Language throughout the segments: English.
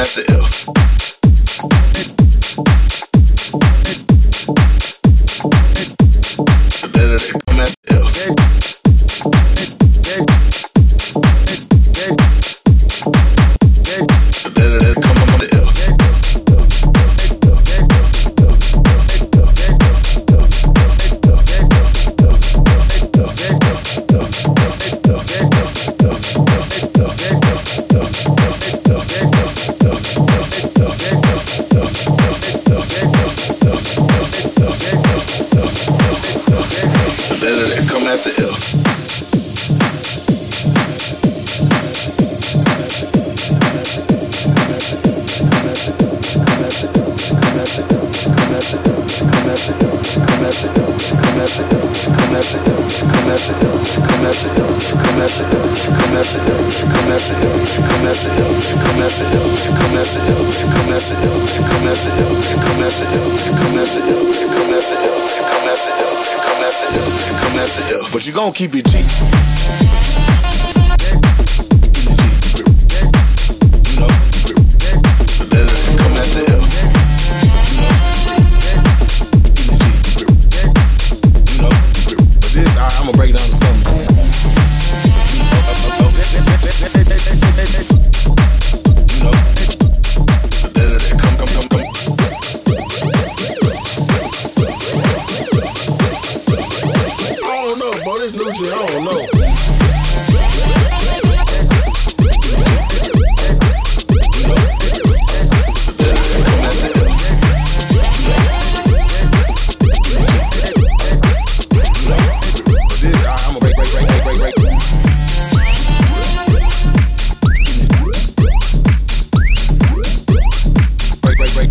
that's an if. But you gon' keep it G. Break,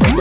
break, break.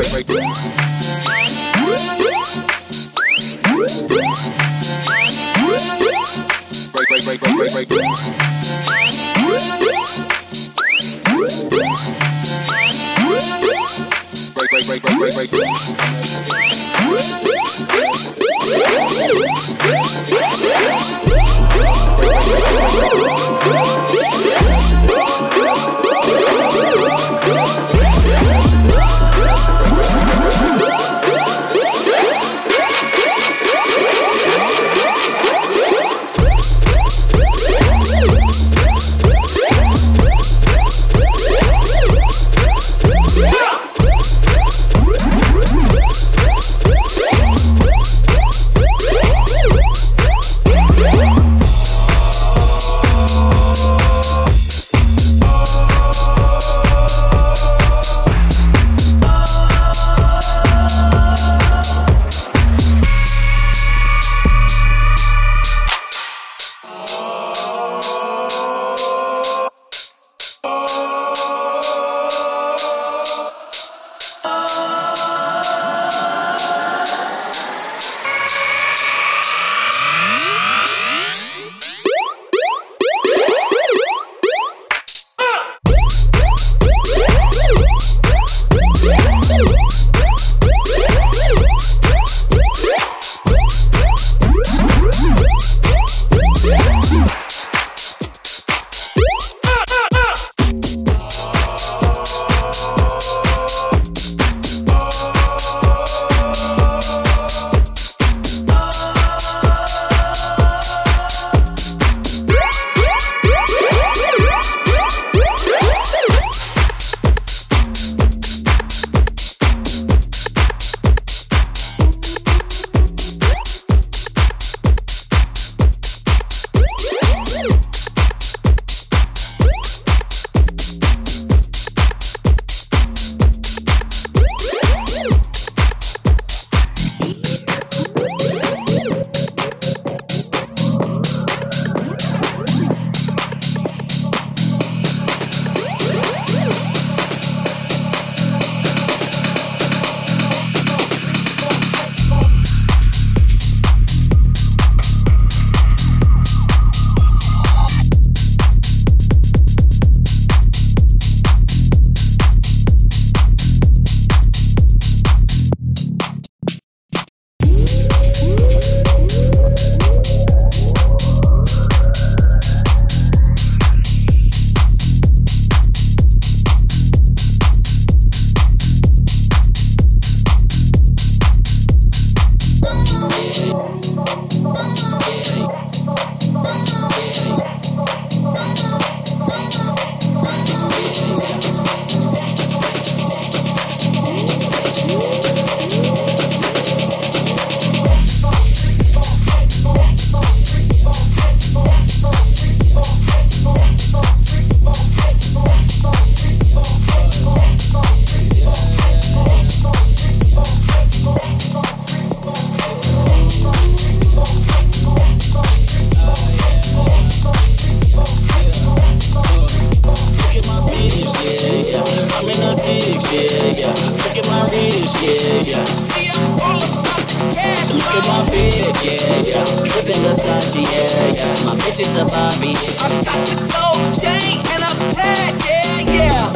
Versace, yeah, yeah. My bitch is a Barbie. Yeah. I got the gold chain and I'm bad, yeah, yeah.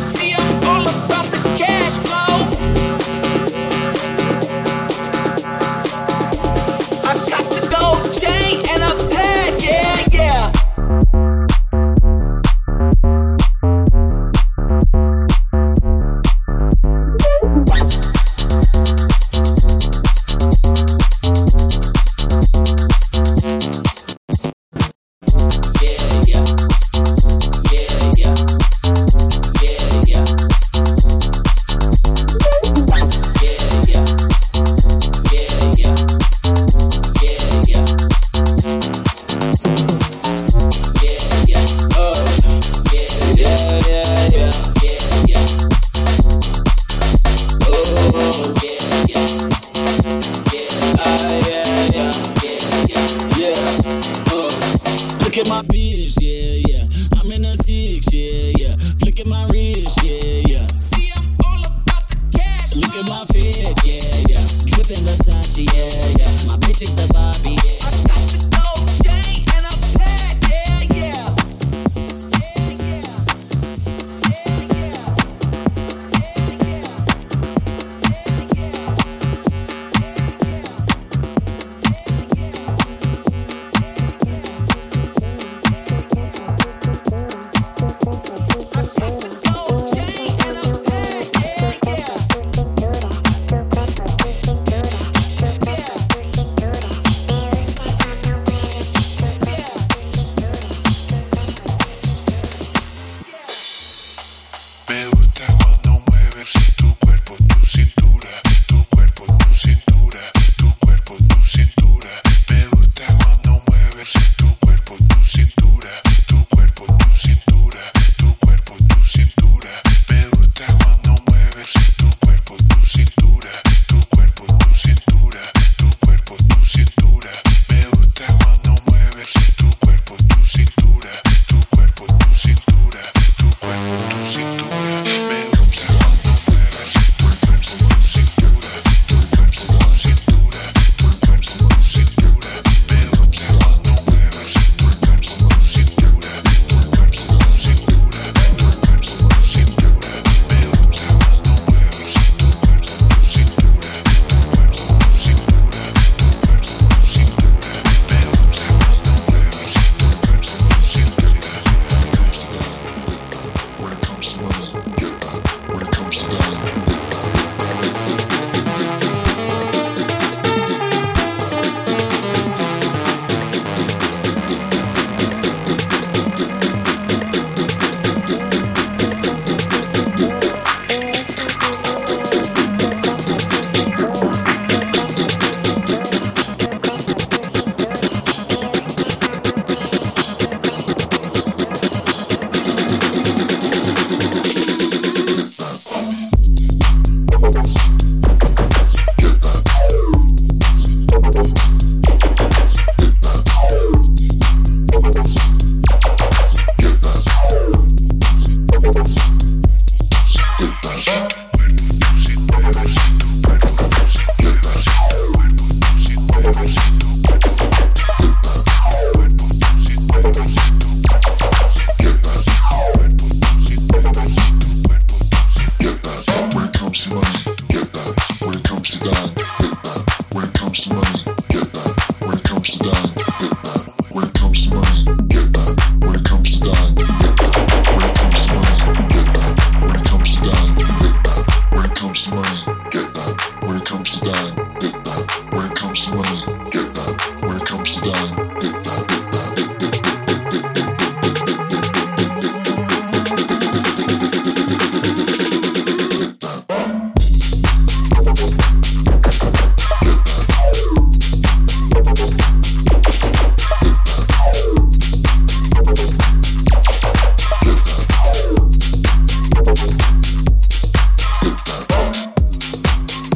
See, I'm all about the cash flow. I got the gold chain and I'm bad, yeah, yeah.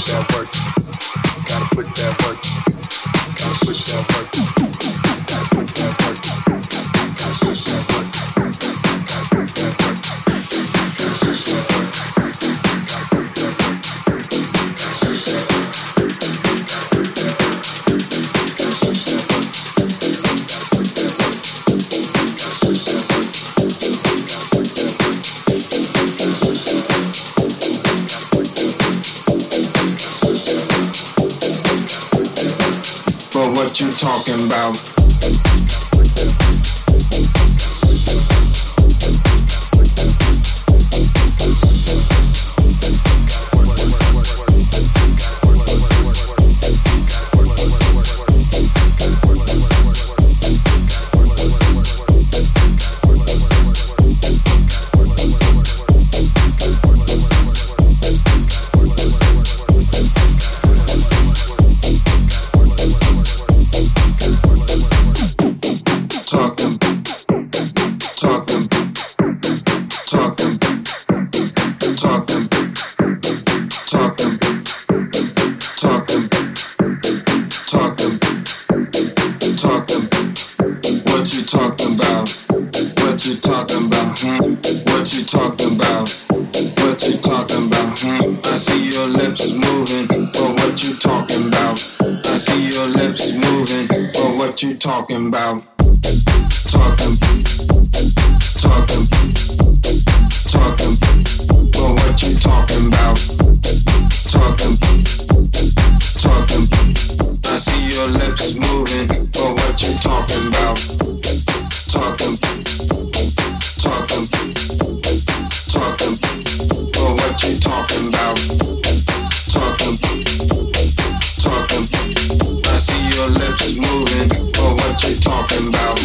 push that work. Gotta put that work. Gotta push that work. Gotta put that work. Gotta push that work. Gotta put that work. Gotta push that work. Gotta put that work. Gotta push that work. What you talking about? Talking about, talking, talking, talking, but what you talking about? Talking, talking, I see your lips moving, but what you talking about? Talking, talking, talking, but what you talking about? Talking, talking, I see your lips moving. What you talking about?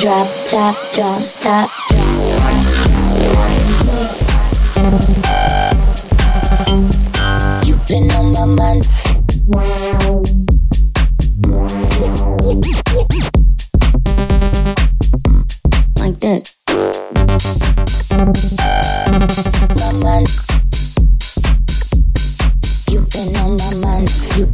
Drop top, don't stop. You've been on my mind. Like that. My mind. You've been on my mind. You.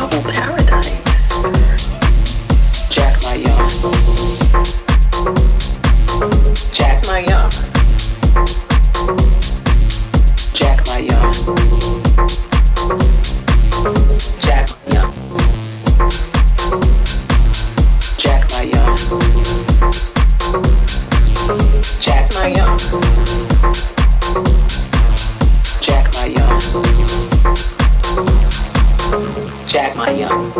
Jack my young.